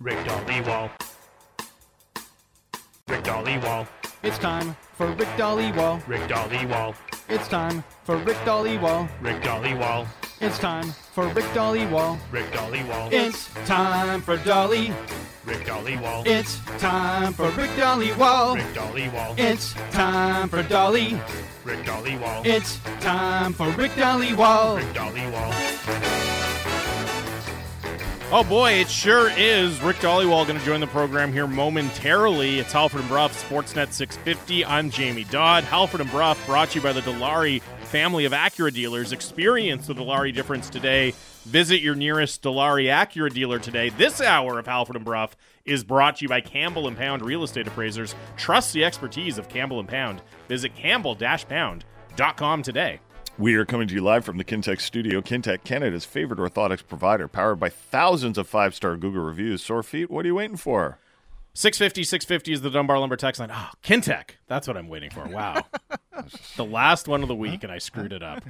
Rick Dhaliwal. It's time for Rick Dhaliwal. It's time for Rick Dhaliwal. It's time for Rick Dhaliwal. It's time for Dolly. Rick Dhaliwal. It's time for Rick Dhaliwal. It's time for Dolly. Rick Dhaliwal. It's time for Rick Dhaliwal. Oh boy, it sure is. Rick Dhaliwal going to join the program here momentarily. It's Halford & Bruff, Sportsnet 650. I'm Jamie Dodd. Halford & Bruff brought to you by the Dilawri family of Acura dealers. Experience the Dilawri difference today. Visit your nearest Dilawri Acura dealer today. This hour of Halford & Bruff is brought to you by Campbell & Pound Real Estate Appraisers. Trust the expertise of Campbell & Pound. Visit campbell-pound.com today. We are coming to you live from the Kintech studio. Kintech, Canada's favorite orthotics provider, powered by thousands of five-star Google reviews. Sore feet, what are you waiting for? 650 is the Dunbar Lumber text line. Oh, Kintech. That's what I'm waiting for. Wow. The last one of the week, and I screwed it up.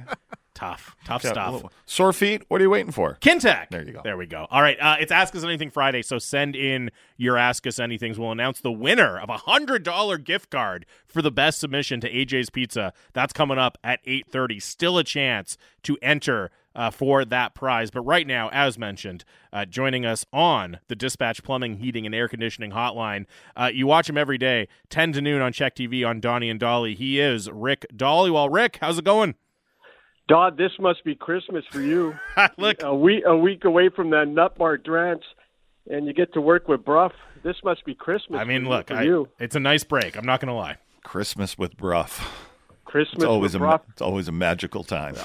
Tough stuff. Sore feet, what are you waiting for? Kintech. There you go. There we go. All right, it's Ask Us Anything Friday, so send in your Ask Us Anythings. We'll announce the winner of a $100 gift card for the best submission to AJ's Pizza. That's coming up at 8:30. Still a chance to enter for that prize. But right now, as mentioned, joining us on the Dispatch Plumbing, Heating, and Air Conditioning Hotline. You watch him every day, 10 to noon on CHEK TV on Donnie and Dolly. He is Rick Dhaliwal. Rick, how's it going? Dodd, this must be Christmas for you. Look, a week away from that nut bar drench, and you get to work with Bruff. This must be Christmas. I mean, look, it's a nice break. I'm not going to lie. Christmas with Bruff. It's always a magical time.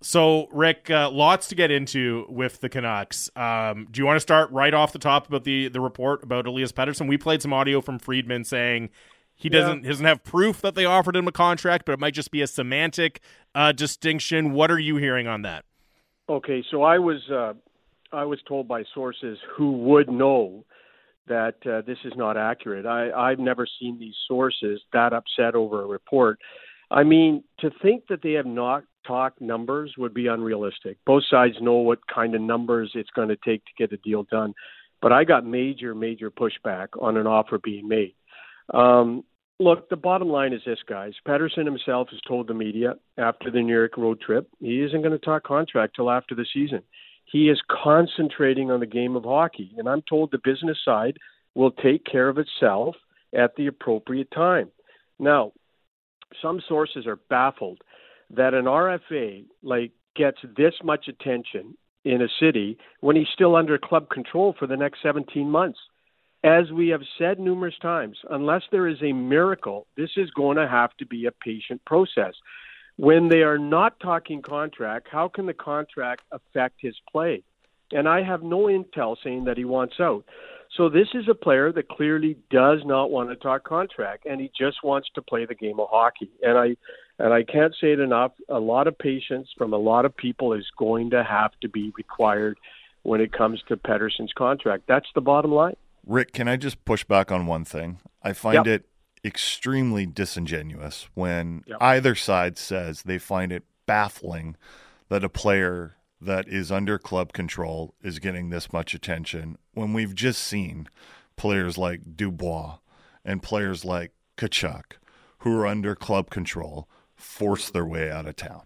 So, Rick, lots to get into with the Canucks. Do you want to start right off the top about the report about Elias Pettersson? We played some audio from Friedman saying he doesn't have proof that they offered him a contract, but it might just be a semantic distinction. What are you hearing on that? Okay, so I was told by sources who would know that this is not accurate. I've never seen these sources that upset over a report. I mean, to think that they have not talked numbers would be unrealistic. Both sides know what kind of numbers it's going to take to get a deal done. But I got major pushback on an offer being made. Look, the bottom line is this, guys. Pettersson himself has told the media after the New York road trip, he isn't going to talk contract till after the season. He is concentrating on the game of hockey. And I'm told the business side will take care of itself at the appropriate time. Now, some sources are baffled that an RFA gets this much attention in a city when he's still under club control for the next 17 months. As we have said numerous times, unless there is a miracle, this is going to have to be a patient process. When they are not talking contract, how can the contract affect his play? And I have no intel saying that he wants out. So this is a player that clearly does not want to talk contract, and he just wants to play the game of hockey. And I can't say it enough, a lot of patience from a lot of people is going to have to be required when it comes to Pettersson's contract. That's the bottom line. Rick, can I just push back on one thing? I find it extremely disingenuous when either side says they find it baffling that a player that is under club control is getting this much attention when we've just seen players like Dubois and players like Kachuk, who are under club control, force their way out of town.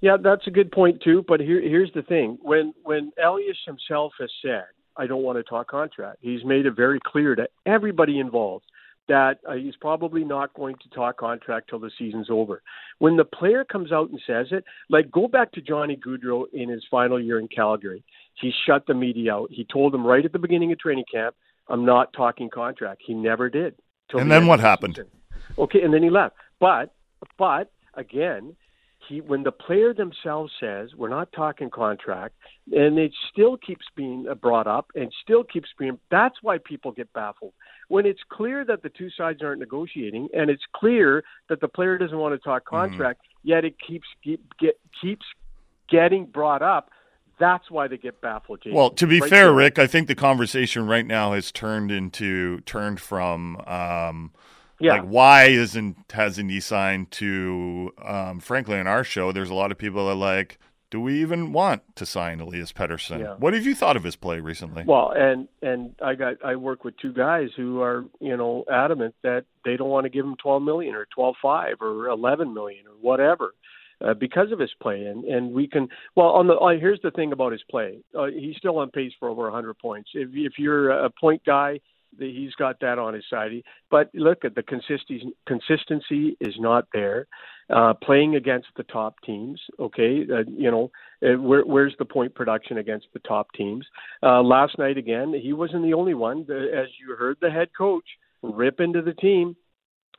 Yeah, that's a good point too, but here's the thing. When Elias himself has said, I don't want to talk contract. He's made it very clear to everybody involved that he's probably not going to talk contract till the season's over. When the player comes out and says it, go back to Johnny Gaudreau in his final year in Calgary. He shut the media out. He told them right at the beginning of training camp, I'm not talking contract. He never did. And then what happened? Okay, and then he left. But again, when the player themselves says, we're not talking contract, and it still keeps being brought up and still keeps being, that's why people get baffled. When it's clear that the two sides aren't negotiating and it's clear that the player doesn't want to talk contract, yet it keeps getting brought up, that's why they get baffled, Jason. Well, to be fair, Rick, I think the conversation right now has turned from... why hasn't he signed to, frankly, on our show, there's a lot of people that Do we even want to sign Elias Pettersson? Yeah. What have you thought of his play recently? Well, I work with two guys who are, adamant that they don't want to give him $12 million or $12.5 or $11 million or whatever because of his play. And we can, here's the thing about his play. He's still on pace for over 100 points. If you're a point guy, he's got that on his side. But look, at the consistency is not there. Playing against the top teams, okay? Where's the point production against the top teams? Last night, again, he wasn't the only one. As you heard the head coach rip into the team,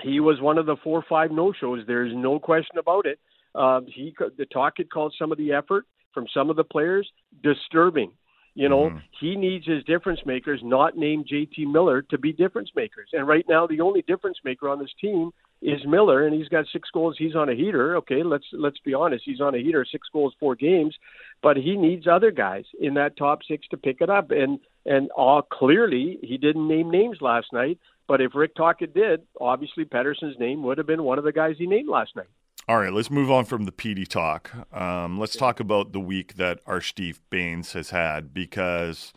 he was one of the 4 or 5 no-shows. There's no question about it. The Tocchet called some of the effort from some of the players disturbing. He needs his difference makers, not named JT Miller, to be difference makers. And right now, the only difference maker on this team is Miller, and he's got 6 goals. He's on a heater. Okay, let's be honest. He's on a heater, 6 goals, 4 games. But he needs other guys in that top 6 to pick it up. And clearly, he didn't name names last night. But if Rick Tocchet did, obviously Pettersson's name would have been one of the guys he named last night. All right, let's move on from the PD talk. Let's talk about the week that Arshdeep Bains has had, because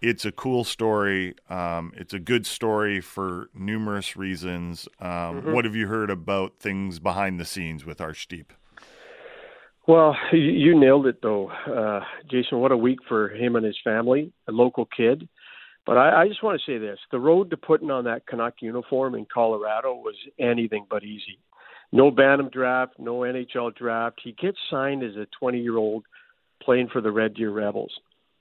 it's a cool story. It's a good story for numerous reasons. What have you heard about things behind the scenes with Arshdeep? Well, you nailed it, though, Jason. What a week for him and his family, a local kid. But I just want to say this. The road to putting on that Canuck uniform in Colorado was anything but easy. No Bantam draft, no NHL draft. He gets signed as a 20-year-old playing for the Red Deer Rebels.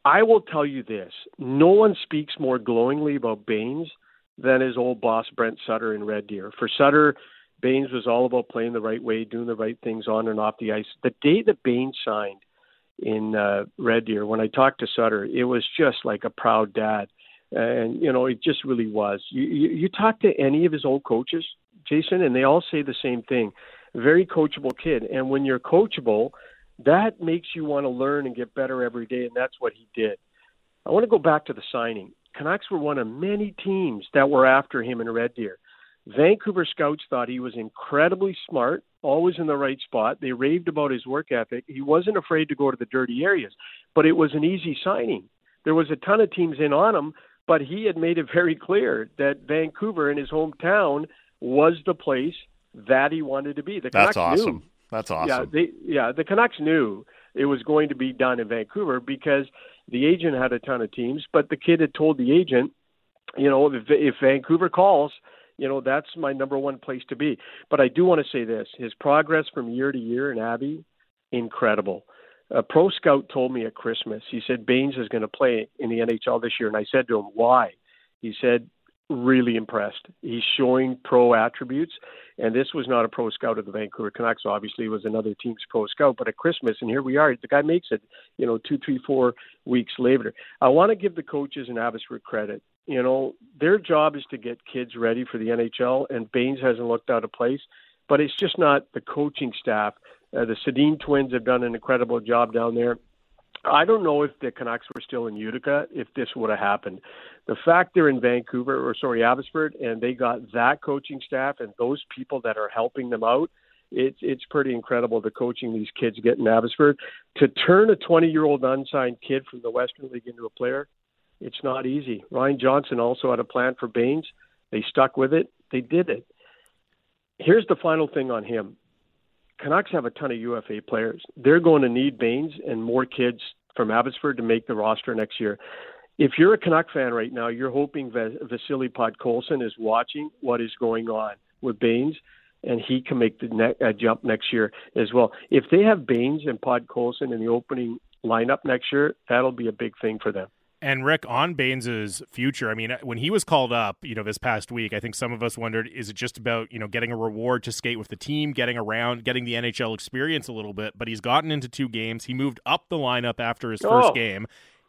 I will tell you this. No one speaks more glowingly about Bains than his old boss, Brent Sutter, in Red Deer. For Sutter, Bains was all about playing the right way, doing the right things on and off the ice. The day that Bains signed in Red Deer, when I talked to Sutter, it was just like a proud dad. And, it just really was. You talk to any of his old coaches, Jason, and they all say the same thing. Very coachable kid. And when you're coachable, that makes you want to learn and get better every day. And that's what he did. I want to go back to the signing. Canucks were one of many teams that were after him in Red Deer. Vancouver scouts thought he was incredibly smart, always in the right spot. They raved about his work ethic. He wasn't afraid to go to the dirty areas, but it was an easy signing. There was a ton of teams in on him, but he had made it very clear that Vancouver, in his hometown, was the place that he wanted to be. That's awesome. The Canucks knew it was going to be done in Vancouver because the agent had a ton of teams, but the kid had told the agent, if Vancouver calls, that's my number one place to be. But I do want to say this, his progress from year to year in Abbey, incredible. A pro scout told me at Christmas, he said, Bains is going to play in the NHL this year. And I said to him, why? He said, really impressed. He's showing pro attributes. And this was not a pro scout of the Vancouver Canucks. Obviously, it was another team's pro scout. But at Christmas, and here we are, the guy makes it, 2, 3, 4 weeks later. I want to give the coaches in Abbotsford credit. Their job is to get kids ready for the NHL. And Bains hasn't looked out of place. But it's just not the coaching staff. The Sedin twins have done an incredible job down there. I don't know if the Canucks were still in Utica, if this would have happened. The fact they're in Abbotsford, and they got that coaching staff and those people that are helping them out, it's pretty incredible the coaching these kids get in Abbotsford. To turn a 20-year-old unsigned kid from the Western League into a player, it's not easy. Ryan Johnson also had a plan for Bains. They stuck with it. They did it. Here's the final thing on him. Canucks have a ton of UFA players. They're going to need Bains and more kids from Abbotsford to make the roster next year. If you're a Canuck fan right now, you're hoping Vasili Podkolzin is watching what is going on with Bains, and he can make the jump next year as well. If they have Bains and Podkolzin in the opening lineup next year, that'll be a big thing for them. And Rick, on Baines's future, I mean, when he was called up, this past week, I think some of us wondered, is it just about, getting a reward to skate with the team, getting around, getting the NHL experience a little bit? But he's gotten into 2 games. He moved up the lineup after his first game.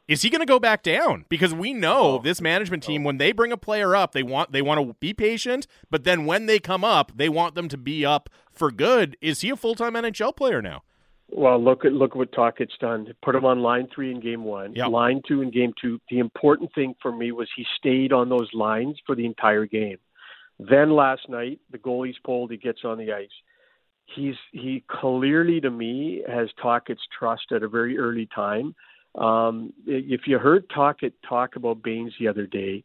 Is he going to go back down? Because we know this management team, when they bring a player up, they want to be patient. But then when they come up, they want them to be up for good. Is he a full-time NHL player now? Well, look what Tocchet's done. Put him on line 3 in game 1, line 2 in game 2. The important thing for me was he stayed on those lines for the entire game. Then last night, the goalie's pulled, he gets on the ice. he clearly, to me, has Tocchet's trust at a very early time. If you heard Tocchet talk about Bains the other day,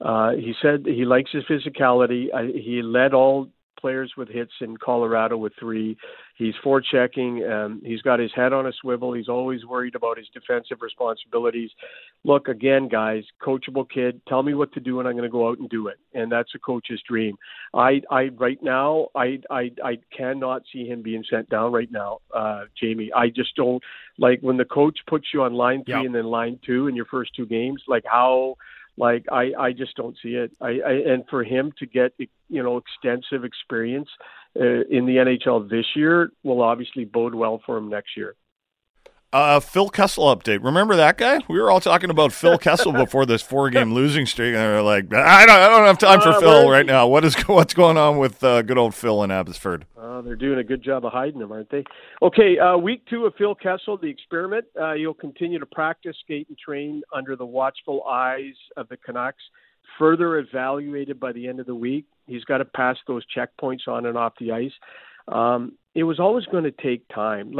he said he likes his physicality. He led all players with hits in Colorado with 3. He's forechecking. He's got his head on a swivel. He's always worried about his defensive responsibilities. Look, again, guys, coachable kid, tell me what to do and I'm going to go out and do it. And that's a coach's dream. Right now, I cannot see him being sent down right now, Jamie. I just don't like when the coach puts you on line 3 and then line 2 in your first 2 games, like how – I just don't see it. And for him to get, extensive experience in the NHL this year will obviously bode well for him next year. Phil Kessel update. Remember that guy? We were all talking about Phil Kessel before this 4-game losing streak, and they're like, I don't have time for Phil right now. What's going on with good old Phil in Abbotsford? They're doing a good job of hiding him, aren't they? Okay, week 2 of Phil Kessel, the experiment. You'll continue to practice, skate, and train under the watchful eyes of the Canucks. Further evaluated by the end of the week. He's got to pass those checkpoints on and off the ice. It was always going to take time.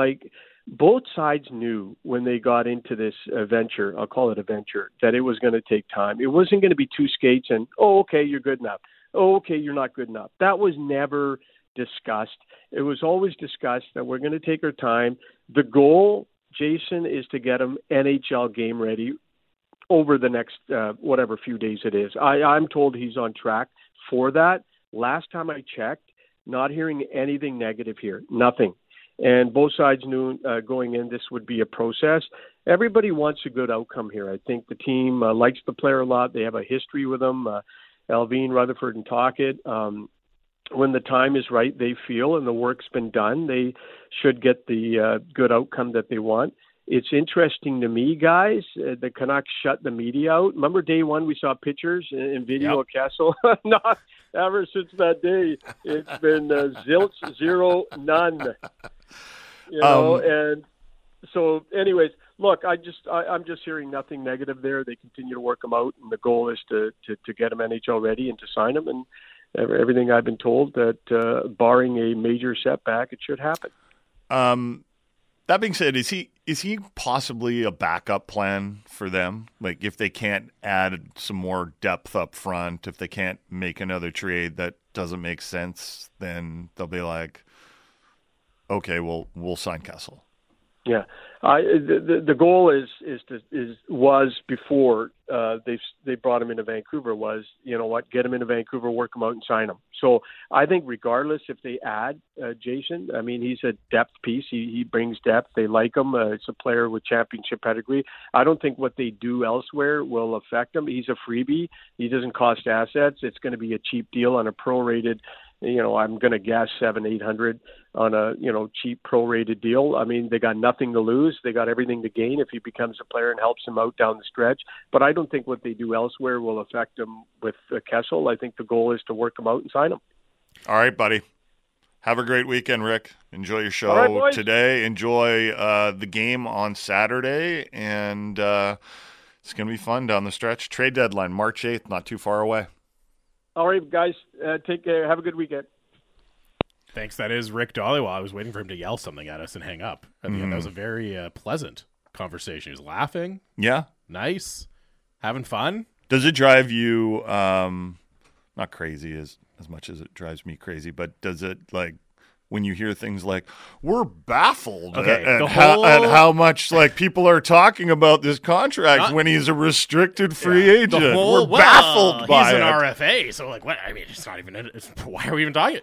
Both sides knew when they got into this venture, I'll call it a venture, that it was going to take time. It wasn't going to be 2 skates and, you're good enough. You're not good enough. That was never discussed. It was always discussed that we're going to take our time. The goal, Jason, is to get them NHL game ready over the next few days it is. I'm told he's on track for that. Last time I checked, not hearing anything negative here, nothing. And both sides knew going in this would be a process. Everybody wants a good outcome here. I think the team likes the player a lot. They have a history with them, Alvin, Rutherford, and Tocchet. When the time is right, they feel, and the work's been done, they should get the good outcome that they want. It's interesting to me, guys, the Canucks shut the media out. Remember day 1 we saw pictures and video of Kessel? Not ever since that day. It's been zilch, zero, none. And so anyways, look, I'm just hearing nothing negative there. They continue to work them out, and the goal is to get them NHL ready and to sign them. And everything I've been told that barring a major setback, it should happen. That being said, is he possibly a backup plan for them? Like if they can't add some more depth up front, if they can't make another trade that doesn't make sense, then they'll be like, okay, we'll sign Kessel. Yeah, the goal was before they brought him into Vancouver was, get him into Vancouver, work him out, and sign him. So I think regardless if they add Jason, I mean, he's a depth piece. He brings depth. They like him. It's a player with championship pedigree. I don't think what they do elsewhere will affect him. He's a freebie. He doesn't cost assets. It's going to be a cheap deal on a prorated, I'm going to guess 700-800 on a, cheap prorated deal. I mean, they got nothing to lose. They got everything to gain if he becomes a player and helps him out down the stretch. But I don't think what they do elsewhere will affect him with Kessel. I think the goal is to work him out and sign him. All right, buddy. Have a great weekend, Rick. Enjoy your show today. Enjoy the game on Saturday. And it's going to be fun down the stretch. Trade deadline, March 8th, not too far away. All right, guys, take care. Have a good weekend. Thanks. That is Rick Dhaliwal. I was waiting for him to yell something at us and hang up. At the end, that was a very pleasant conversation. He was laughing. Yeah. Nice. Having fun. Does it drive you, not crazy as much as it drives me crazy, but does it, when you hear things like, we're baffled at how much people are talking about this contract when he's a restricted free agent. We're baffled by it. He's an RFA, so what? I mean, it's not even, why are we even talking?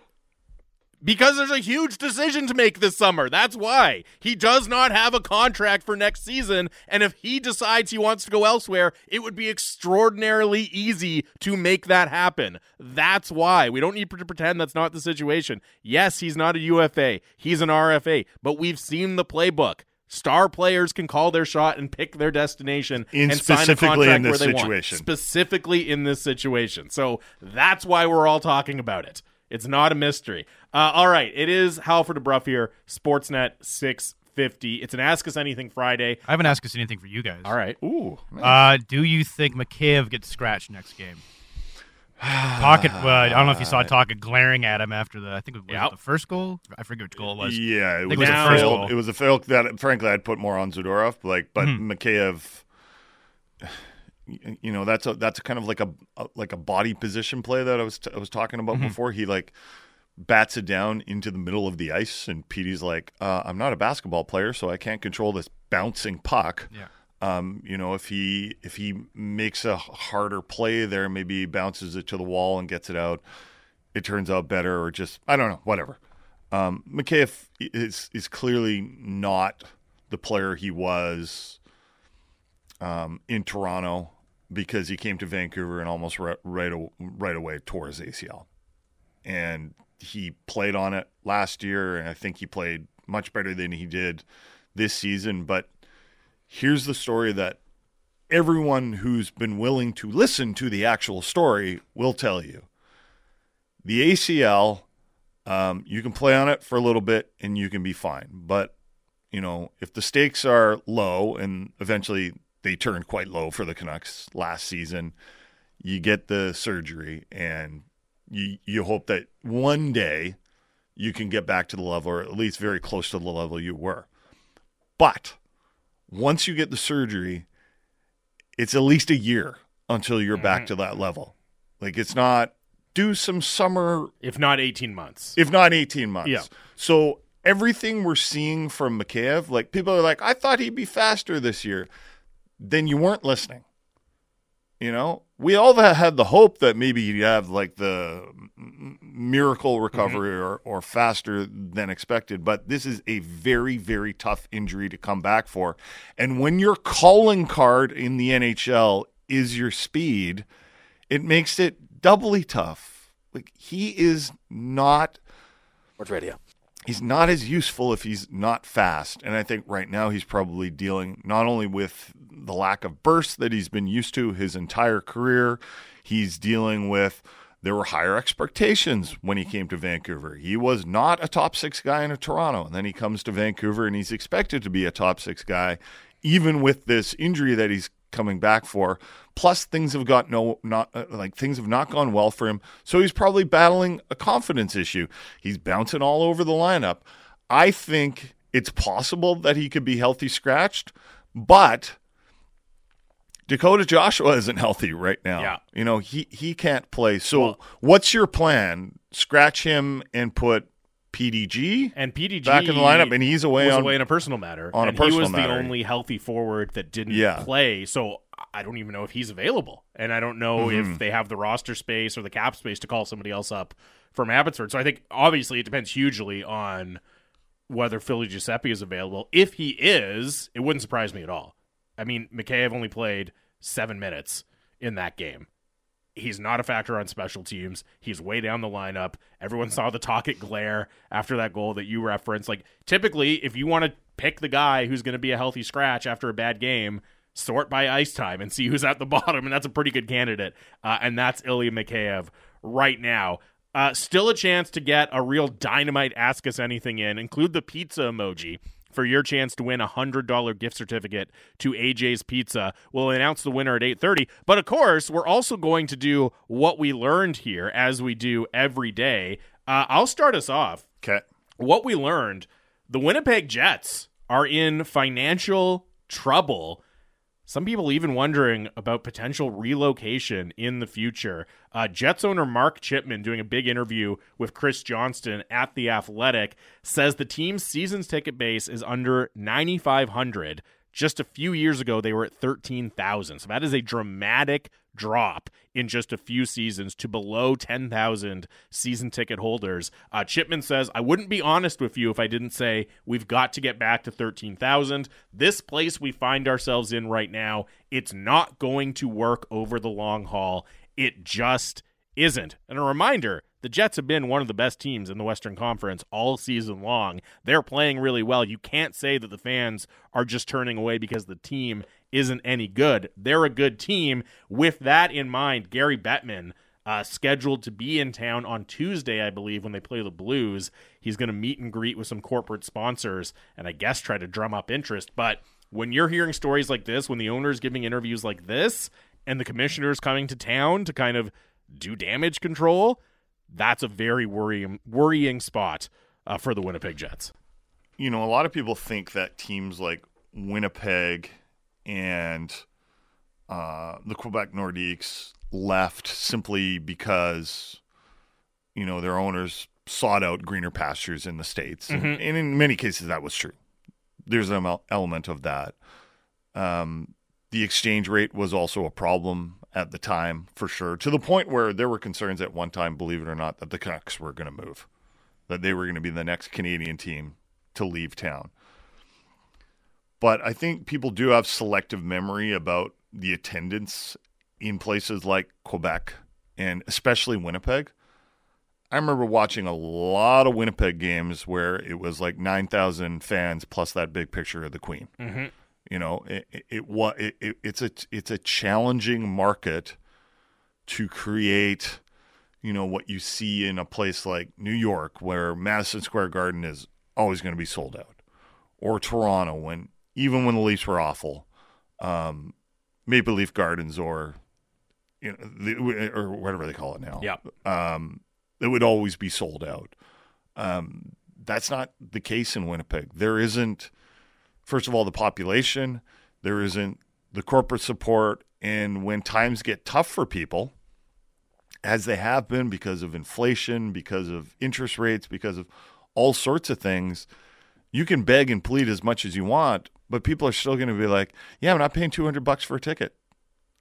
Because there's a huge decision to make this summer. That's why. He does not have a contract for next season, and if he decides he wants to go elsewhere, it would be extraordinarily easy to make that happen. That's why. We don't need to pretend that's not the situation. Yes, he's not a UFA. He's an RFA, but we've seen the playbook. Star players can call their shot and pick their destination and sign a contract where they want. Specifically in this situation. So that's why we're all talking about it. It's not a mystery. All right, it is Halford and Bruff here, Sportsnet 650. It's an Ask Us Anything Friday. I have an Ask Us Anything for you guys. All right. Ooh. Nice. Do you think Mikheyev gets scratched next game? Tocchet, I don't know if you saw Tocchet glaring at him after the, I think it was the first goal. I forget which goal it was. Yeah, it was the first goal. It was a fail that, frankly, I'd put more on Zadorov. But Mikheyev, you know, that's kind of like a body position play that I was talking about before. He bats it down into the middle of the ice, and Petey's like, I'm not a basketball player, so I can't control this bouncing puck. Yeah. You know, if he makes a harder play there, maybe bounces it to the wall and gets it out, it turns out better, or just, I don't know, whatever. Mikheyev is clearly not the player he was in Toronto, because he came to Vancouver and almost right away tore his ACL. And he played on it last year, and I think he played much better than he did this season, but here's the story that everyone who's been willing to listen to the actual story will tell you. The ACL, you can play on it for a little bit and you can be fine. But, you know, if the stakes are low, and eventually they turned quite low for the Canucks last season, you get the surgery and you hope that one day you can get back to the level, or at least very close to the level you were. But once you get the surgery, it's at least a year until you're back to that level. Like, it's not, do some summer. If not 18 months. Yeah. So everything we're seeing from Mikheyev, like, people are like, I thought he'd be faster this year. Then you weren't listening. You know, we all had the hope that maybe you'd have like the miracle recovery or faster than expected. But this is a very, very tough injury to come back for. And when your calling card in the NHL is your speed, it makes it doubly tough. Like, he is not. What's radio? He's not as useful if he's not fast. And I think right now he's probably dealing not only with the lack of burst that he's been used to his entire career, he's dealing with, there were higher expectations when he came to Vancouver. He was not a top six guy in Toronto. And then he comes to Vancouver and he's expected to be a top six guy, even with this injury that he's coming back for. Plus, things have not gone well for him, so he's probably battling a confidence issue. He's bouncing all over the lineup. I think it's possible that he could be healthy scratched, but Dakota Joshua isn't healthy right now. Yeah. You know, he can't play. So, what's your plan? Scratch him and put PDG back in the lineup, and he's away in a personal matter. He was the only healthy forward that didn't play, so I don't even know if he's available, and I don't know if they have the roster space or the cap space to call somebody else up from Abbotsford. So I think obviously it depends hugely on whether Philly Giuseppe is available. If he is, it wouldn't surprise me at all. I mean, Mikheyev only played 7 minutes in that game. He's not a factor on special teams. He's way down the lineup. Everyone saw the Tocchet glare after that goal that you referenced. Like, typically, if you want to pick the guy who's going to be a healthy scratch after a bad game, sort by ice time and see who's at the bottom, and that's a pretty good candidate. And that's Ilya Mikheyev right now. Still a chance to get a real dynamite Ask Us Anything in. Include the pizza emoji for your chance to win a $100 gift certificate to AJ's Pizza. We'll announce the winner at 8:30. But, of course, we're also going to do what we learned here, as we do every day. I'll start us off. Okay. What we learned, the Winnipeg Jets are in financial trouble. Some people even wondering about potential relocation in the future. Jets owner Mark Chipman, doing a big interview with Chris Johnston at The Athletic, says the team's season's ticket base is under 9,500. Just a few years ago, they were at 13,000. So that is a dramatic drop in just a few seasons to below 10,000 season ticket holders. Chipman says, I wouldn't be honest with you if I didn't say we've got to get back to 13,000. This place we find ourselves in right now, it's not going to work over the long haul. It just isn't. And a reminder, the Jets have been one of the best teams in the Western Conference all season long. They're playing really well. You can't say that the fans are just turning away because the team isn't any good. They're a good team. With that in mind, Gary Bettman, scheduled to be in town on Tuesday, I believe, when they play the Blues. He's going to meet and greet with some corporate sponsors and I guess try to drum up interest. But when you're hearing stories like this, when the owner's giving interviews like this, and the commissioner's coming to town to kind of do damage control, that's a very worrying spot for the Winnipeg Jets. You know, a lot of people think that teams like Winnipeg and the Quebec Nordiques left simply because, you know, their owners sought out greener pastures in the States. Mm-hmm. And in many cases, that was true. There's an element of that. The exchange rate was also a problem at the time, for sure, to the point where there were concerns at one time, believe it or not, that the Canucks were going to move, that they were going to be the next Canadian team to leave town. But I think people do have selective memory about the attendance in places like Quebec and especially Winnipeg. I remember watching a lot of Winnipeg games where it was like 9,000 fans plus that big picture of the Queen. Mm-hmm. You know, it's a challenging market to create, you know, what you see in a place like New York where Madison Square Garden is always going to be sold out, or Toronto when even when the Leafs were awful, Maple Leaf Gardens or you know or whatever they call it now. Yeah, it would always be sold out. That's not the case in Winnipeg. There isn't. First of all, the population, there isn't the corporate support, and when times get tough for people, as they have been because of inflation, because of interest rates, because of all sorts of things, you can beg and plead as much as you want, but people are still going to be like, yeah, I'm not paying $200 for a ticket.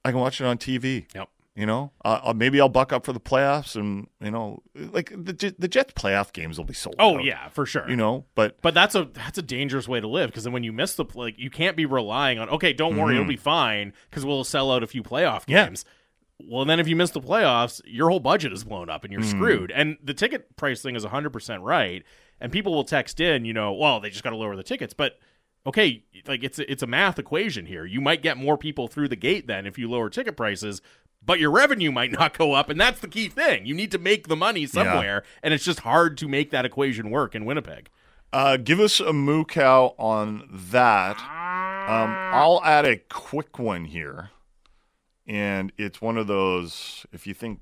I can watch it on TV. Yep. You know, maybe I'll buck up for the playoffs, and you know, like the Jets playoff games will be sold out. Oh yeah, for sure. You know, but that's a dangerous way to live, because then when you miss the play, like, you can't be relying on okay, don't worry, it'll be fine because we'll sell out a few playoff games. Yeah. Well, then if you miss the playoffs, your whole budget is blown up and you're screwed. And the ticket price thing is 100% right. And people will text in, you know, well, they just got to lower the tickets, but. Okay, like it's a math equation here. You might get more people through the gate then if you lower ticket prices, but your revenue might not go up, and that's the key thing. You need to make the money somewhere, and it's just hard to make that equation work in Winnipeg. Give us a moo cow on that. I'll add a quick one here, and it's one of those, if you think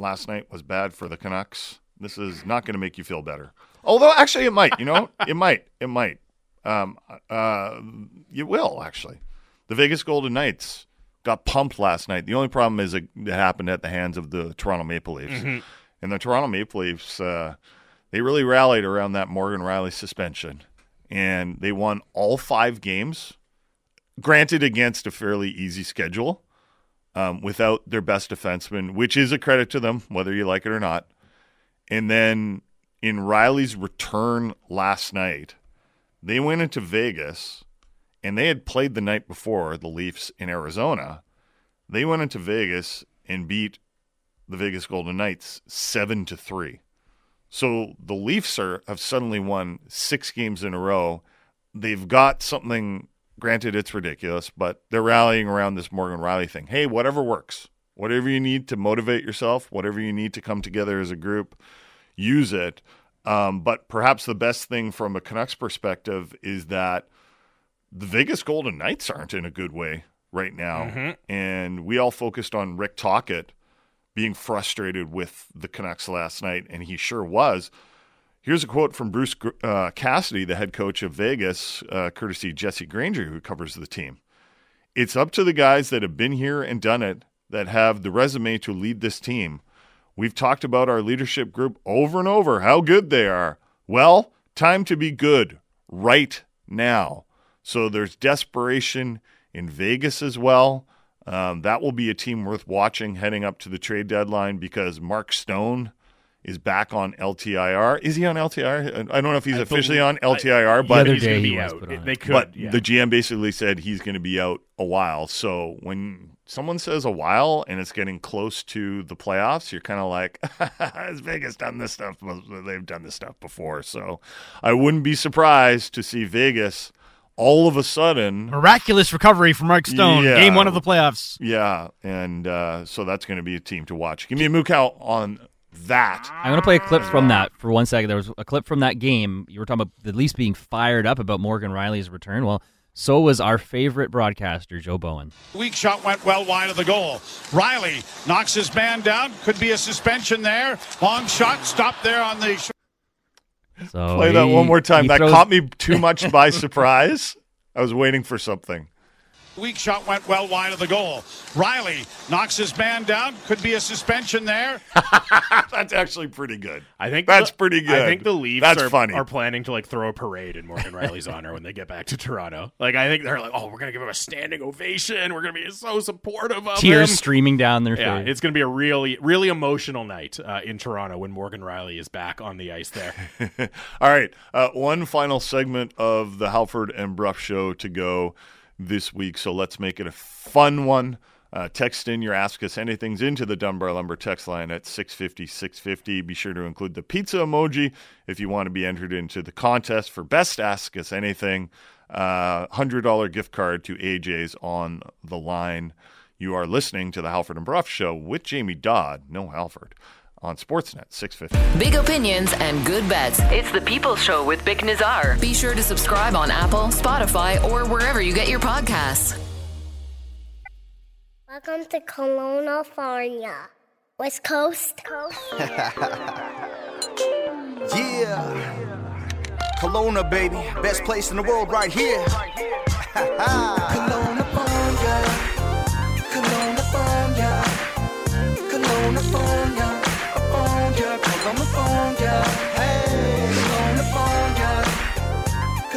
last night was bad for the Canucks, this is not going to make you feel better. Although, actually, it might, you know? It might. You will, actually. The Vegas Golden Knights got pumped last night. The only problem is it happened at the hands of the Toronto Maple Leafs. Mm-hmm. And the Toronto Maple Leafs, they really rallied around that Morgan Rielly suspension. And they won all 5 games, granted against a fairly easy schedule, without their best defenseman, which is a credit to them, whether you like it or not. And then in Rielly's return last night, they went into Vegas, and they had played the night before the Leafs in Arizona. They went into Vegas and beat the Vegas Golden Knights 7-3. So the Leafs have suddenly won 6 games in a row. They've got something, granted it's ridiculous, but they're rallying around this Morgan Rielly thing. Hey, whatever works. Whatever you need to motivate yourself, whatever you need to come together as a group, use it. But perhaps the best thing from a Canucks perspective is that the Vegas Golden Knights aren't in a good way right now. Mm-hmm. And we all focused on Rick Tocchet being frustrated with the Canucks last night, and he sure was. Here's a quote from Bruce Cassidy, the head coach of Vegas, courtesy Jesse Granger, who covers the team. It's up to the guys that have been here and done it, that have the resume to lead this team. We've talked about our leadership group over and over, how good they are. Well, time to be good right now. So there's desperation in Vegas as well. That will be a team worth watching heading up to the trade deadline, because Mark Stone is back on LTIR. Is he on LTIR? I don't know if he's officially on LTIR, but he's going to be out. The GM basically said he's going to be out a while. So when someone says a while and it's getting close to the playoffs, you're kind of like, has Vegas done this stuff? They've done this stuff before. So I wouldn't be surprised to see Vegas all of a sudden. Miraculous recovery from Mark Stone. Yeah, game 1 of the playoffs. Yeah, and so that's going to be a team to watch. Give me a moo cow on that. I'm going to play a clip from that for 1 second. There was a clip from that game. You were talking about the Leafs being fired up about Morgan Rielly's return. Well, So was our favorite broadcaster, Joe Bowen. Weak shot went well wide of the goal. Rielly knocks his man down. Could be a suspension there. Long shot, stopped there on the... So play that one more time. That caught me too much by surprise. I was waiting for something. Weak shot went well wide of the goal. Rielly knocks his man down. Could be a suspension there. That's actually pretty good. I think that's pretty good. I think the Leafs are planning to like throw a parade in Morgan Rielly's honor when they get back to Toronto. Like I think they're like, oh, we're gonna give him a standing ovation. We're gonna be so supportive of him. Tears streaming down their face. It's gonna be a really, really emotional night in Toronto when Morgan Rielly is back on the ice there. All right, one final segment of the Halford and Bruff show to go this week, so let's make it a fun one. Text in your Ask Us Anythings into the Dunbar Lumber text line at 650-650. Be sure to include the pizza emoji if you want to be entered into the contest for Best Ask Us Anything. $100 gift card to AJ's on the line. You are listening to the Halford and Bruff Show with Jamie Dodd, no Halford, on Sportsnet 650. Big opinions and good bets. It's the People's Show with Bick Nazar. Be sure to subscribe on Apple, Spotify, or wherever you get your podcasts. Welcome to Kelowna, Farnia, West Coast. Yeah. Kelowna, baby. Best place in the world right here. Kelowna, Farnia. Kelowna, Farnia. Kelowna, Farnia.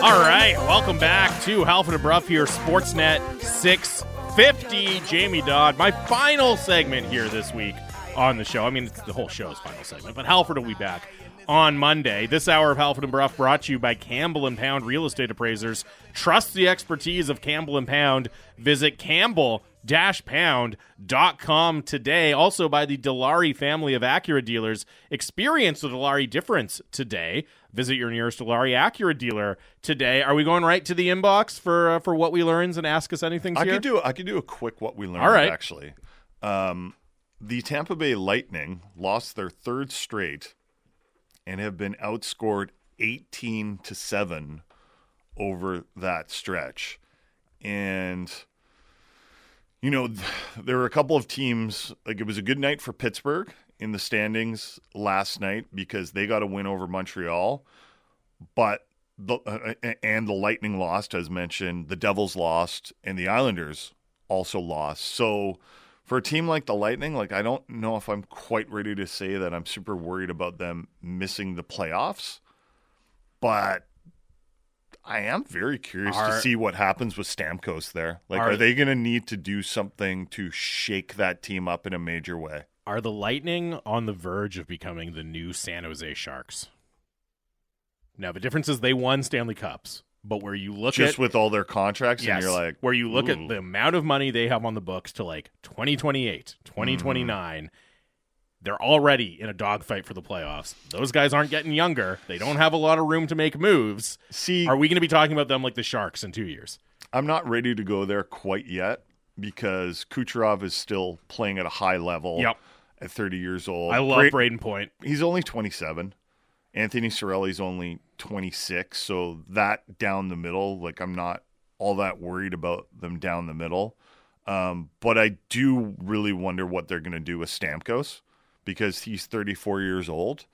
All right, welcome back to Halford and Bruff here, Sportsnet 650. Jamie Dodd, my final segment here this week on the show. I mean, it's the whole show's final segment, but Halford will be back on Monday. This hour of Halford and Bruff brought to you by Campbell & Pound Real Estate Appraisers. Trust the expertise of Campbell & Pound. Visit campbell-pound.com today. Also by the Dilawri family of Acura dealers. Experience the Dilawri difference today. Visit your nearest Dilawri Acura dealer today. Are we going right to the inbox for what we learns and Ask Us Anything here? I could do a quick what we learned. All right. Actually. The Tampa Bay Lightning lost their third straight and have been outscored 18-7 over that stretch. And you know, there were a couple of teams, like it was a good night for Pittsburgh in the standings last night because they got a win over Montreal, but the Lightning lost, as mentioned, the Devils lost, and the Islanders also lost. So for a team like the Lightning, like I don't know if I'm quite ready to say that I'm super worried about them missing the playoffs, but I am very curious to see what happens with Stamkos there. Like, are they going to need to do something to shake that team up in a major way? Are the Lightning on the verge of becoming the new San Jose Sharks? Now, the difference is they won Stanley Cups, but where you look just with all their contracts, yes, and you're like, where you look at the amount of money they have on the books to like 2028, 2029. They're already in a dogfight for the playoffs. Those guys aren't getting younger. They don't have a lot of room to make moves. See, are we going to be talking about them like the Sharks in 2 years? I'm not ready to go there quite yet because Kucherov is still playing at a high level. Yep. At 30 years old. I love Brayden Point. He's only 27. Anthony Cirelli's only 26. So that down the middle, like I'm not all that worried about them down the middle. But I do really wonder what they're going to do with Stamkos, because he's 34 years old,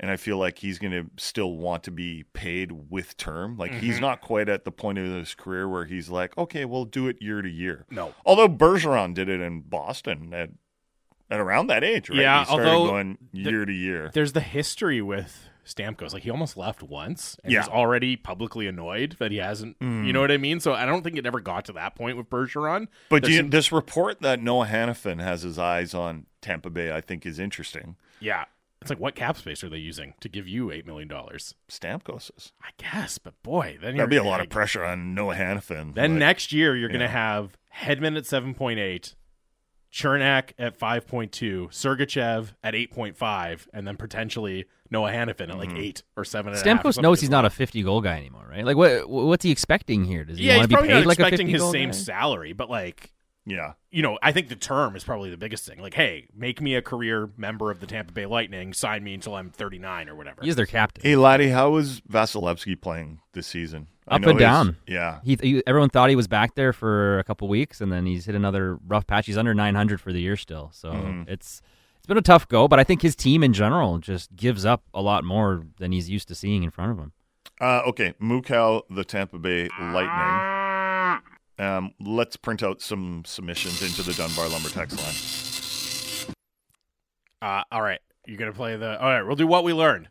and I feel like he's going to still want to be paid with term. Like, he's not quite at the point of his career where he's like, okay, we'll do it year to year. No. Although Bergeron did it in Boston at around that age, right? Yeah, he started going year to year. There's the history with Stamkos. Like, he almost left once, and he's already publicly annoyed that he hasn't. You know what I mean? So I don't think it ever got to that point with Bergeron. But this report that Noah Hannafin has his eyes on Tampa Bay, I think, is interesting. Yeah. It's like, what cap space are they using to give you $8 million? Stamkos's. I guess, but boy. Then that'd be a lot of pressure on Noah Hannafin. Then next year, you're going to have Hedman at 7.8, Chernak at 5.2, Sergachev at 8.5, and then potentially Noah Hannafin at like 8 or 7.5. Stamkos knows he's not a 50-goal guy anymore, right? Like, what's he expecting here? Does he want to be paid like a 50-goal guy? Yeah, he's probably not expecting his same salary, but like... Yeah. You know, I think the term is probably the biggest thing. Like, hey, make me a career member of the Tampa Bay Lightning. Sign me until I'm 39 or whatever. He's their captain. Hey, Laddie, how was Vasilevsky playing this season? Up and down. Yeah. He, everyone thought he was back there for a couple weeks, and then he's hit another rough patch. He's under 900 for the year still. So it's been a tough go, but I think his team in general just gives up a lot more than he's used to seeing in front of him. Okay, Mukau, the Tampa Bay Lightning. Let's print out some submissions into the Dunbar Lumber text line. All right. You're going to play the... All right, we'll do what we learned.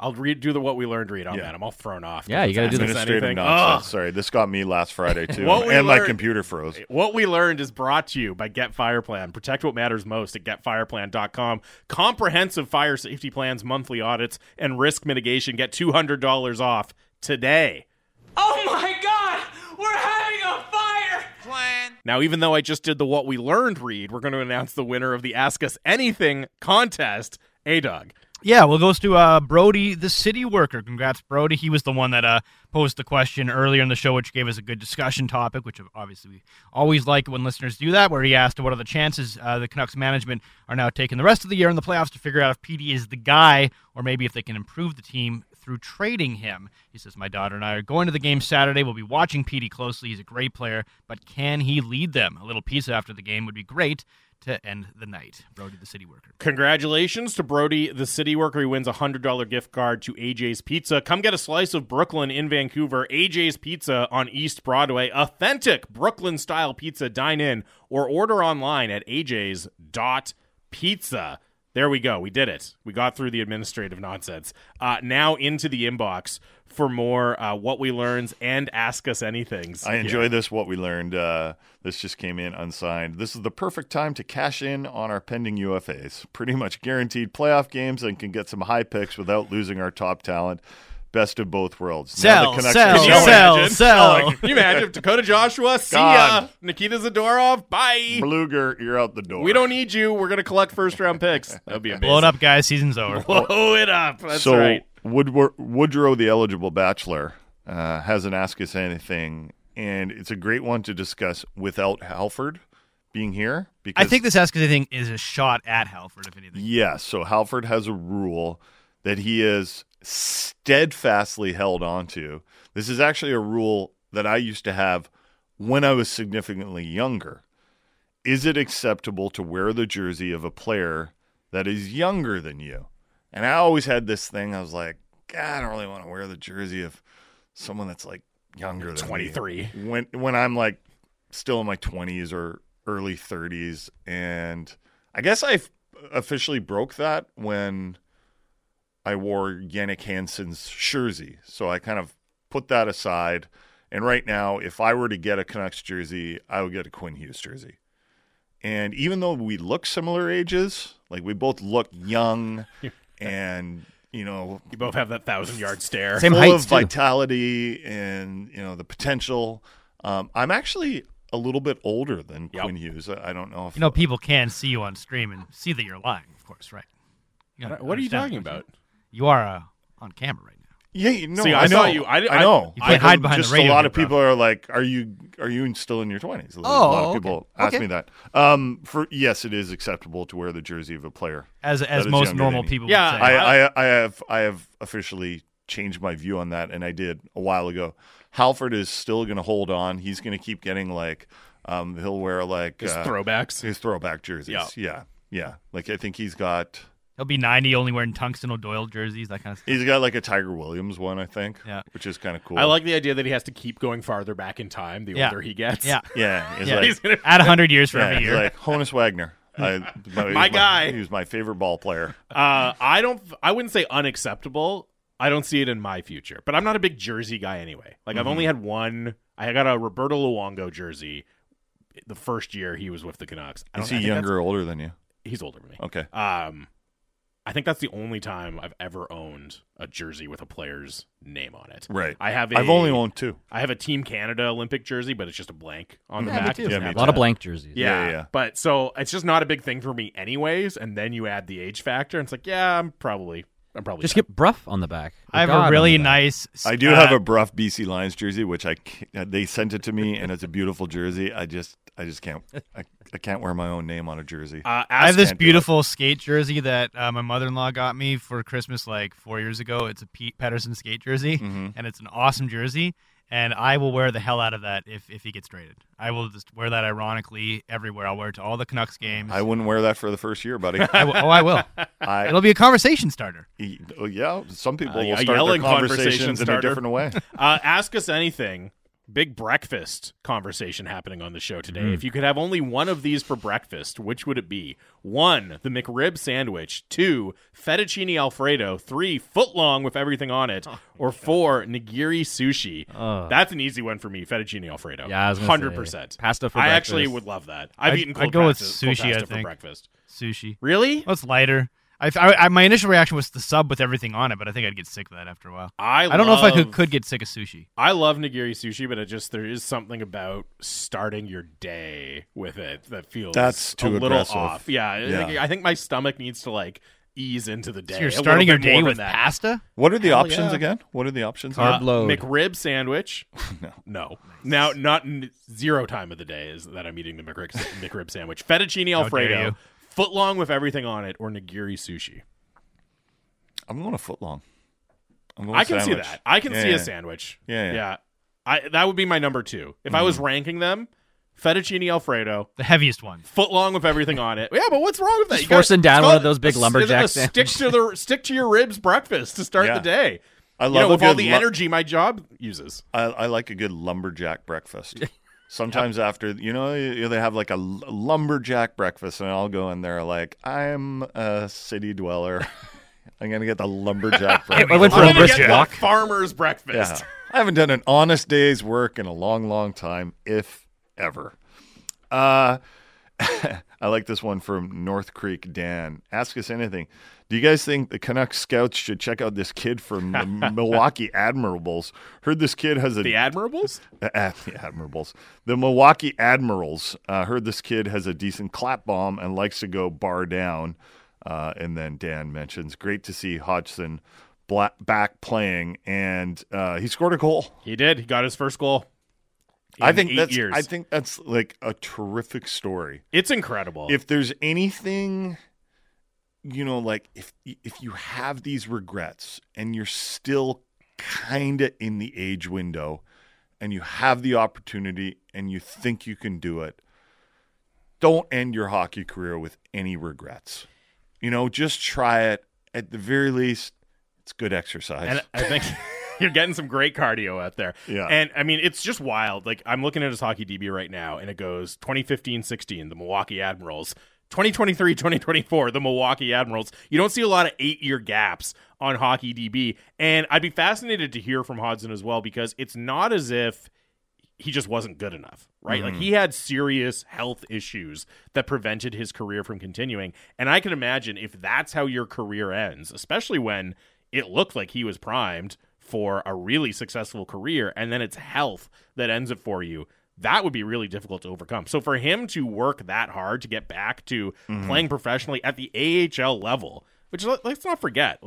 I'll redo the what we learned read on that. I'm all thrown off. Yeah, you got to do this anything. Sorry, this got me last Friday, too. My computer froze. What we learned is brought to you by Get Fire Plan. Protect what matters most at getfireplan.com. Comprehensive fire safety plans, monthly audits, and risk mitigation. Get $200 off today. Oh, my God! We're having a fire plan. Now, even though I just did the what we learned read, we're going to announce the winner of the Ask Us Anything contest. A-Dog. Yeah, well, it goes to Brody, the city worker. Congrats, Brody. He was the one that posed the question earlier in the show, which gave us a good discussion topic, which obviously we always like when listeners do that, where he asked what are the chances the Canucks management are now taking the rest of the year in the playoffs to figure out if PD is the guy or maybe if they can improve the team through trading him. He says, my daughter and I are going to the game Saturday. We'll be watching PD closely. He's a great player, but can he lead them? A little pizza after the game would be great to end the night. Brody the city worker. Congratulations to Brody the city worker. He wins a $100 gift card to AJ's Pizza. Come get a slice of Brooklyn in Vancouver. AJ's Pizza on East Broadway. Authentic Brooklyn-style pizza. Dine in or order online at ajs.pizza. There we go. We did it. We got through the administrative nonsense. Now into the inbox for more What We Learns and Ask Us Anythings. I enjoy this What We Learned. This just came in unsigned. This is the perfect time to cash in on our pending UFAs. Pretty much guaranteed playoff games and can get some high picks without losing our top talent. Best of both worlds. Sell. Can you imagine? Dakota Joshua, see ya. Nikita Zadorov, bye. Bluger, you're out the door. We don't need you. We're going to collect first-round picks. That'd be amazing. Blow it up, guys. Season's over. Blow it up. That's right. Woodrow, the eligible bachelor, hasn't asked us anything, and it's a great one to discuss without Halford being here. Because I think this Ask Us Anything is a shot at Halford, if anything. Yeah, so Halford has a rule that he is steadfastly held on to. This is actually a rule that I used to have when I was significantly younger. Is it acceptable to wear the jersey of a player that is younger than you? And I always had this thing. I was like, God, I don't really want to wear the jersey of someone that's like younger than 23. Me. When I'm like still in my 20s or early 30s. And I guess I officially broke that when I wore Yannick Hansen's jersey. So I kind of put that aside. And right now, if I were to get a Canucks jersey, I would get a Quinn Hughes jersey. And even though we look similar ages, like we both look young and, you know. You both have that 1,000-yard stare. Same height, of vitality and, you know, the potential. I'm actually a little bit older than Quinn Hughes. I don't know if. You know, people can see you on stream and see that you're lying, of course, right? What are you talking about? You are on camera right now. Yeah, no, see, I know. I know. You can't hide behind the radio. Just a lot of people are like, "Are you still in your 20s?" A lot of people ask me that. Yes, it is acceptable to wear the jersey of a player as most normal people. Would say. I have officially changed my view on that, and I did a while ago. Halford is still going to hold on. He's going to keep getting like he'll wear like his throwback jerseys. Yeah. Like I think he's got. He'll be 90, only wearing Tungsten O'Doyle jerseys, that kind of stuff. He's got like a Tiger Williams one, I think, which is kind of cool. I like the idea that he has to keep going farther back in time the older he gets. Yeah. He's gonna add 100 years for every year. Like Honus Wagner. My guy. He was my favorite ball player. I wouldn't say unacceptable. I don't see it in my future, but I'm not a big jersey guy anyway. Like I've only had one. I got a Roberto Luongo jersey the first year he was with the Canucks. Is he younger or older than you? He's older than me. Okay. I think that's the only time I've ever owned a jersey with a player's name on it. Right. I've only owned two. I have a Team Canada Olympic jersey, but it's just a blank on the back. A lot of blank jerseys. Yeah. But so it's just not a big thing for me anyways. And then you add the age factor. And it's like, I'm probably I'm probably just get Bruff on the back. I have a really nice. I do have a Bruff BC Lions jersey, which they sent it to me, and it's a beautiful jersey. I just can't. I can't wear my own name on a jersey. I have this beautiful skate jersey that my mother-in-law got me for Christmas like 4 years ago. It's a Pete Pettersson skate jersey, mm-hmm. and it's an awesome jersey. And I will wear the hell out of that if he gets traded. I will just wear that ironically everywhere. I'll wear it to all the Canucks games. I wouldn't wear that for the first year, buddy. I will. It'll be a conversation starter. Yeah, some people will start their conversations in a different way. Ask us anything. Big breakfast conversation happening on the show today. Mm. If you could have only one of these for breakfast, which would it be? 1, the McRib sandwich. 2, fettuccine alfredo. 3, footlong with everything on it. Or 4, nigiri sushi. That's an easy one for me, fettuccine alfredo. Yeah, I was going to say. 100%. Pasta for breakfast. I actually would love that. I've eaten cold pasta for breakfast. Sushi. Really? Well, it's lighter. My initial reaction was the sub with everything on it, but I think I'd get sick of that after a while. I don't know if I could get sick of sushi. I love nigiri sushi, but there is something about starting your day with it that feels That's a little aggressive. Off. Yeah, I think my stomach needs to ease into the day. So you're starting your day with pasta? What are the options again? What are the options? Carb load. McRib sandwich. No. Nice. Now, not zero time of the day is that I'm eating the McRib sandwich. Fettuccine Alfredo. Footlong with everything on it, or nigiri sushi. I'm going to footlong. I can see that. I can see a sandwich. Yeah. That would be my number 2. If I was ranking them, fettuccine alfredo, the heaviest one, footlong with everything on it. Yeah, but what's wrong with that? You forcing down one of those big lumberjack sandwiches. Stick to your ribs breakfast to start the day. I love with all the energy my job uses. I like a good lumberjack breakfast. Sometimes after, they have a lumberjack breakfast, and I'll go in there I'm a city dweller. I'm going to get the lumberjack breakfast. I went for a brisk walk. Farmer's breakfast. Yeah. I haven't done an honest day's work in a long, long time, if ever. I like this one from North Creek Dan. Ask us anything. Do you guys think the Canucks scouts should check out this kid from the Milwaukee Admirals? Heard this kid has a... The Admirals? The Admirals. The Milwaukee Admirals. Heard this kid has a decent clap bomb and likes to go bar down. And then Dan mentions, great to see Hodgson back playing. And he scored a goal. He did. He got his first goal. I think that's a terrific story. It's incredible. If there's anything, if you have these regrets and you're still kind of in the age window and you have the opportunity and you think you can do it, don't end your hockey career with any regrets. Just try it. At the very least, it's good exercise. And I think... You're getting some great cardio out there. Yeah. And, it's just wild. I'm looking at his hockey DB right now, and it goes 2015-16, the Milwaukee Admirals. 2023-2024, the Milwaukee Admirals. You don't see a lot of 8-year gaps on hockey DB. And I'd be fascinated to hear from Hodgson as well, because it's not as if he just wasn't good enough, right? Mm-hmm. He had serious health issues that prevented his career from continuing. And I can imagine if that's how your career ends, especially when it looked like he was primed for a really successful career, and then it's health that ends it for you, that would be really difficult to overcome. So for him to work that hard to get back to playing professionally at the AHL level, which let's not forget,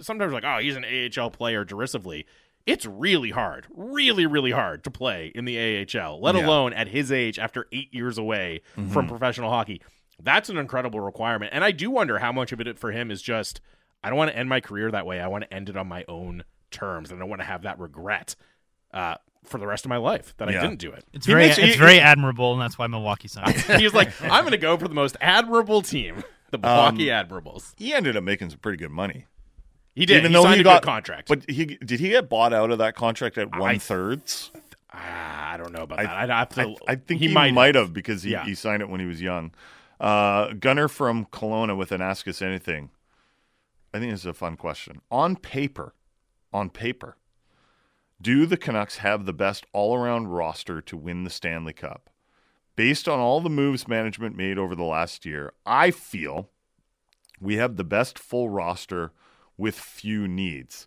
sometimes he's an AHL player derisively. It's really hard, really, really hard to play in the AHL, let alone at his age after 8 years away from professional hockey. That's an incredible requirement. And I do wonder how much of it for him is just, I don't want to end my career that way. I want to end it on my own terms. And I don't want to have that regret for the rest of my life that I didn't do it. It's very admirable, and that's why Milwaukee signed. He's I'm going to go for the most admirable team, the Milwaukee Admirals. He ended up making some pretty good money. He did. Even though he got a good contract. But did he get bought out of that contract at one-thirds? I don't know about that. I think he might have because he signed it when he was young. Gunner from Kelowna with an Ask Us Anything. I think this is a fun question. On paper, do the Canucks have the best all-around roster to win the Stanley Cup? Based on all the moves management made over the last year, I feel we have the best full roster with few needs.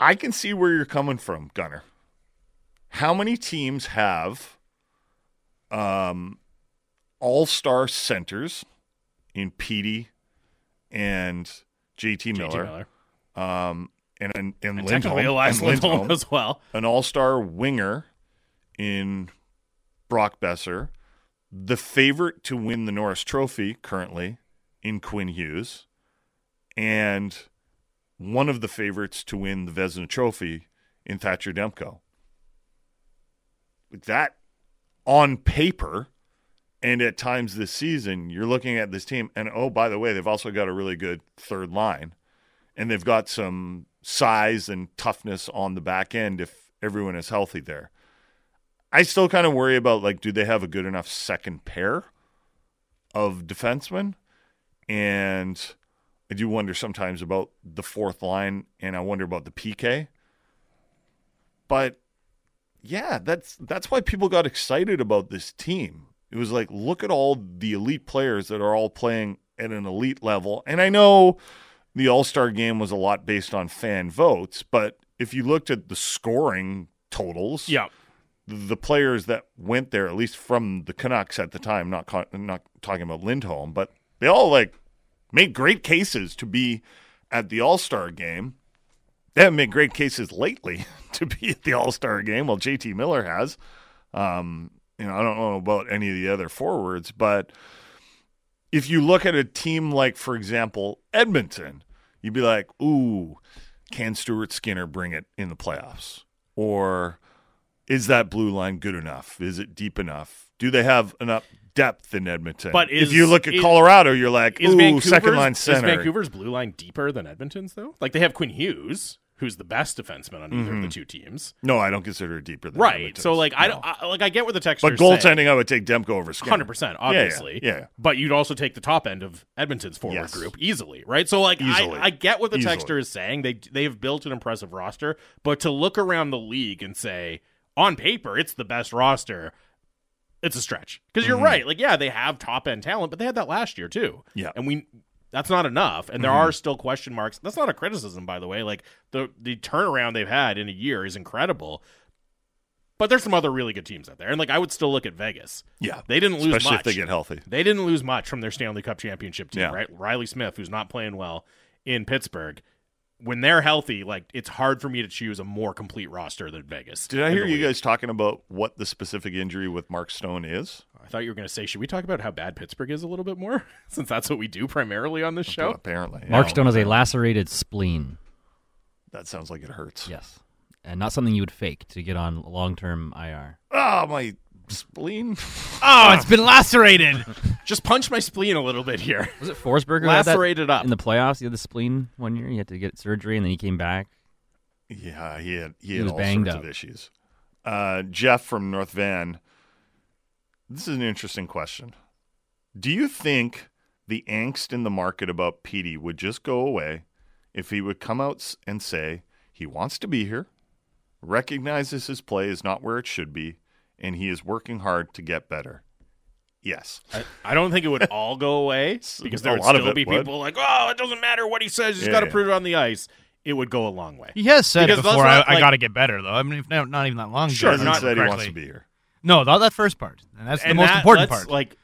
I can see where you're coming from, Gunner. How many teams have all-star centers in PD and JT Miller. And Elias Lindholm as well. An all-star winger in Brock Besser. The favorite to win the Norris Trophy currently in Quinn Hughes. And one of the favorites to win the Vezina Trophy in Thatcher Demko. That, on paper, and at times this season, you're looking at this team, and oh, by the way, they've also got a really good third line, and they've got some size and toughness on the back end if everyone is healthy there. I still kind of worry about, like, do they have a good enough second pair of defensemen? And I do wonder sometimes about the fourth line, and I wonder about the PK. But yeah, that's why people got excited about this team. It was like, look at all the elite players that are all playing at an elite level. And I know the All-Star game was a lot based on fan votes, but if you looked at the scoring totals, yeah, the players that went there, at least from the Canucks at the time, not talking about Lindholm, but they all like made great cases to be at the All-Star game. They haven't made great cases lately to be at the All-Star game. Well, JT Miller has. I don't know about any of the other forwards, but if you look at a team like, for example, Edmonton, you'd be like, ooh, can Stuart Skinner bring it in the playoffs? Or is that blue line good enough? Is it deep enough? Do they have enough depth in Edmonton? But if you look at Colorado, you're like, ooh, second line center. Is Vancouver's blue line deeper than Edmonton's, though? Like, they have Quinn Hughes, who's the best defenseman on either of the two teams. No, I don't consider it deeper than Edmonton's. So, like, no. I get what the texters saying. But goaltending, I would take Demko over Skinner. 100%, obviously. Yeah. But you'd also take the top end of Edmonton's forward group easily, right? So, like, I get what the texter is saying. They have built an impressive roster. But to look around the league and say, on paper, it's the best roster, it's a stretch. Because you're right. Like, yeah, they have top-end talent, but they had that last year, too. Yeah. And that's not enough, and there are still question marks. That's not a criticism, by the way. Like, the turnaround they've had in a year is incredible, but there's some other really good teams out there. And, like, I would still look at Vegas. Yeah. They didn't lose much. Especially if they get healthy. They didn't lose much from their Stanley Cup championship team, right? Riley Smith, who's not playing well in Pittsburgh. When they're healthy, like, it's hard for me to choose a more complete roster than Vegas. Did I hear you guys talking about what the specific injury with Mark Stone is? I thought you were going to say, should we talk about how bad Pittsburgh is a little bit more? Since that's what we do primarily on this show. Apparently. Yeah. Mark Stone has a lacerated spleen. That sounds like it hurts. Yes. And not something you would fake to get on long-term IR. Oh, my spleen. Oh, it's been lacerated. Just punch my spleen a little bit here. Was it Forsberg? Lacerated up. In the playoffs, you had the spleen one year. You had to get surgery, and then he came back. Yeah, he had all sorts of issues. Jeff from North Van, this is an interesting question. Do you think the angst in the market about Petey would just go away if he would come out and say he wants to be here, recognizes his play is not where it should be, and he is working hard to get better? Yes. I don't think it would all go away because there would still be people like, oh, it doesn't matter what he says. He's got to prove it on the ice. It would go a long way. He has said it before, I got to get better, though. I mean, if not even that long ago. Sure, not said he wants to be here. No, that first part. And that's the most important part. Like,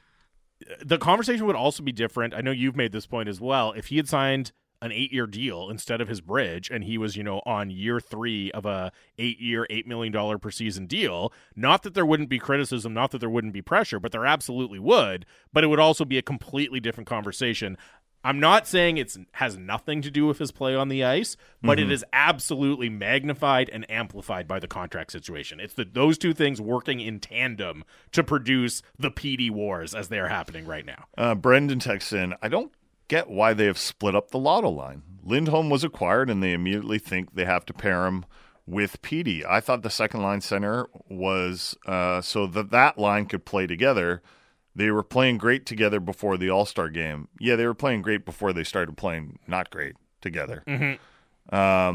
the conversation would also be different. I know you've made this point as well. If he had signed an 8-year deal instead of his bridge, and he was, on year 3 of a 8-year, $8 million per season deal. Not that there wouldn't be criticism, not that there wouldn't be pressure, but there absolutely would. But it would also be a completely different conversation. I'm not saying it has nothing to do with his play on the ice, but it is absolutely magnified and amplified by the contract situation. It's those two things working in tandem to produce the PD wars as they are happening right now. Brendan texts in, I don't get why they have split up the Lotto line. Lindholm was acquired, and they immediately think they have to pair him with Petey. I thought the second line center was so that line could play together. They were playing great together before the All-Star game. Yeah, they were playing great before they started playing not great together. I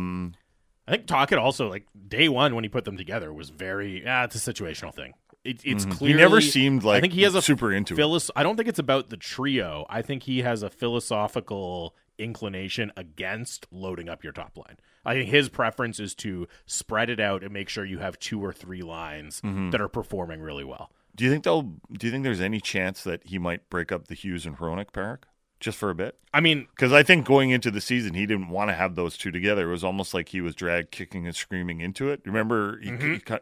think Tocchet also, like, day one when he put them together was very it's a situational thing. It's clearly, he never seemed like, I think he has super into it. I don't think it's about the trio. I think he has a philosophical inclination against loading up your top line. I think his preference is to spread it out and make sure you have 2 or 3 lines that are performing really well. Do you think there's any chance that he might break up the Hughes and Hronek pair? just for a bit? I mean, because I think going into the season, he didn't want to have those two together. It was almost like he was dragged kicking and screaming into it. Remember, he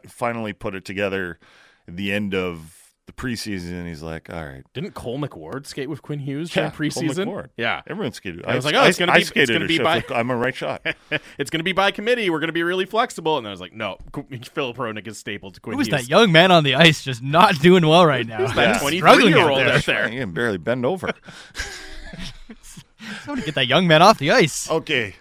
finally put it together at the end of the preseason, and he's like, all right. Didn't Cole McWard skate with Quinn Hughes during preseason? Cole McWard. Yeah. Everyone skated. I was like, oh, it's going to be by... I'm a right shot. It's going to be by committee. We're going to be really flexible. And I was like, no, Philip Hronik is stapled to Quinn Hughes. Who's that young man on the ice just not doing well right now? Who's that 23-year-old out there? He can barely bend over. Somebody get that young man off the ice. Okay.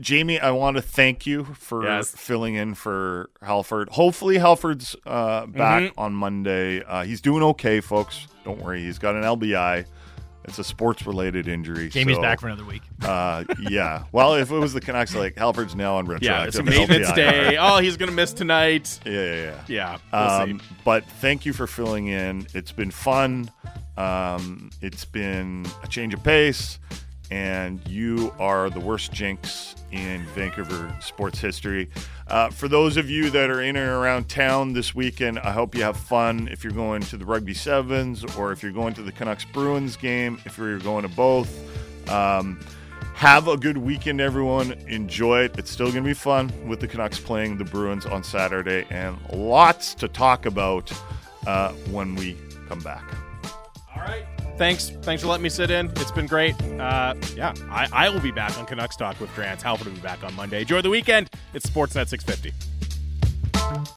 Jamie, I want to thank you for filling in for Halford. Hopefully Halford's back on Monday. He's doing okay, folks. Don't worry. He's got an LBI. It's a sports-related injury. Jamie's back for another week. Yeah. Well, if it was the Canucks, like, Halford's now on retroactive. Yeah, it's a maintenance day. Oh, he's going to miss tonight. Yeah. We'll see. But thank you for filling in. It's been fun. It's been a change of pace, and you are the worst jinx in Vancouver sports history. For those of you that are in and around town this weekend, I hope you have fun. If you're going to the Rugby Sevens or if you're going to the Canucks Bruins game, if you're going to both, have a good weekend, everyone. Enjoy it. It's still going to be fun with the Canucks playing the Bruins on Saturday, and lots to talk about when we come back. All right. Thanks for letting me sit in. It's been great. I will be back on Canucks Talk with Grant. Halford will be back on Monday. Enjoy the weekend. It's Sportsnet 650.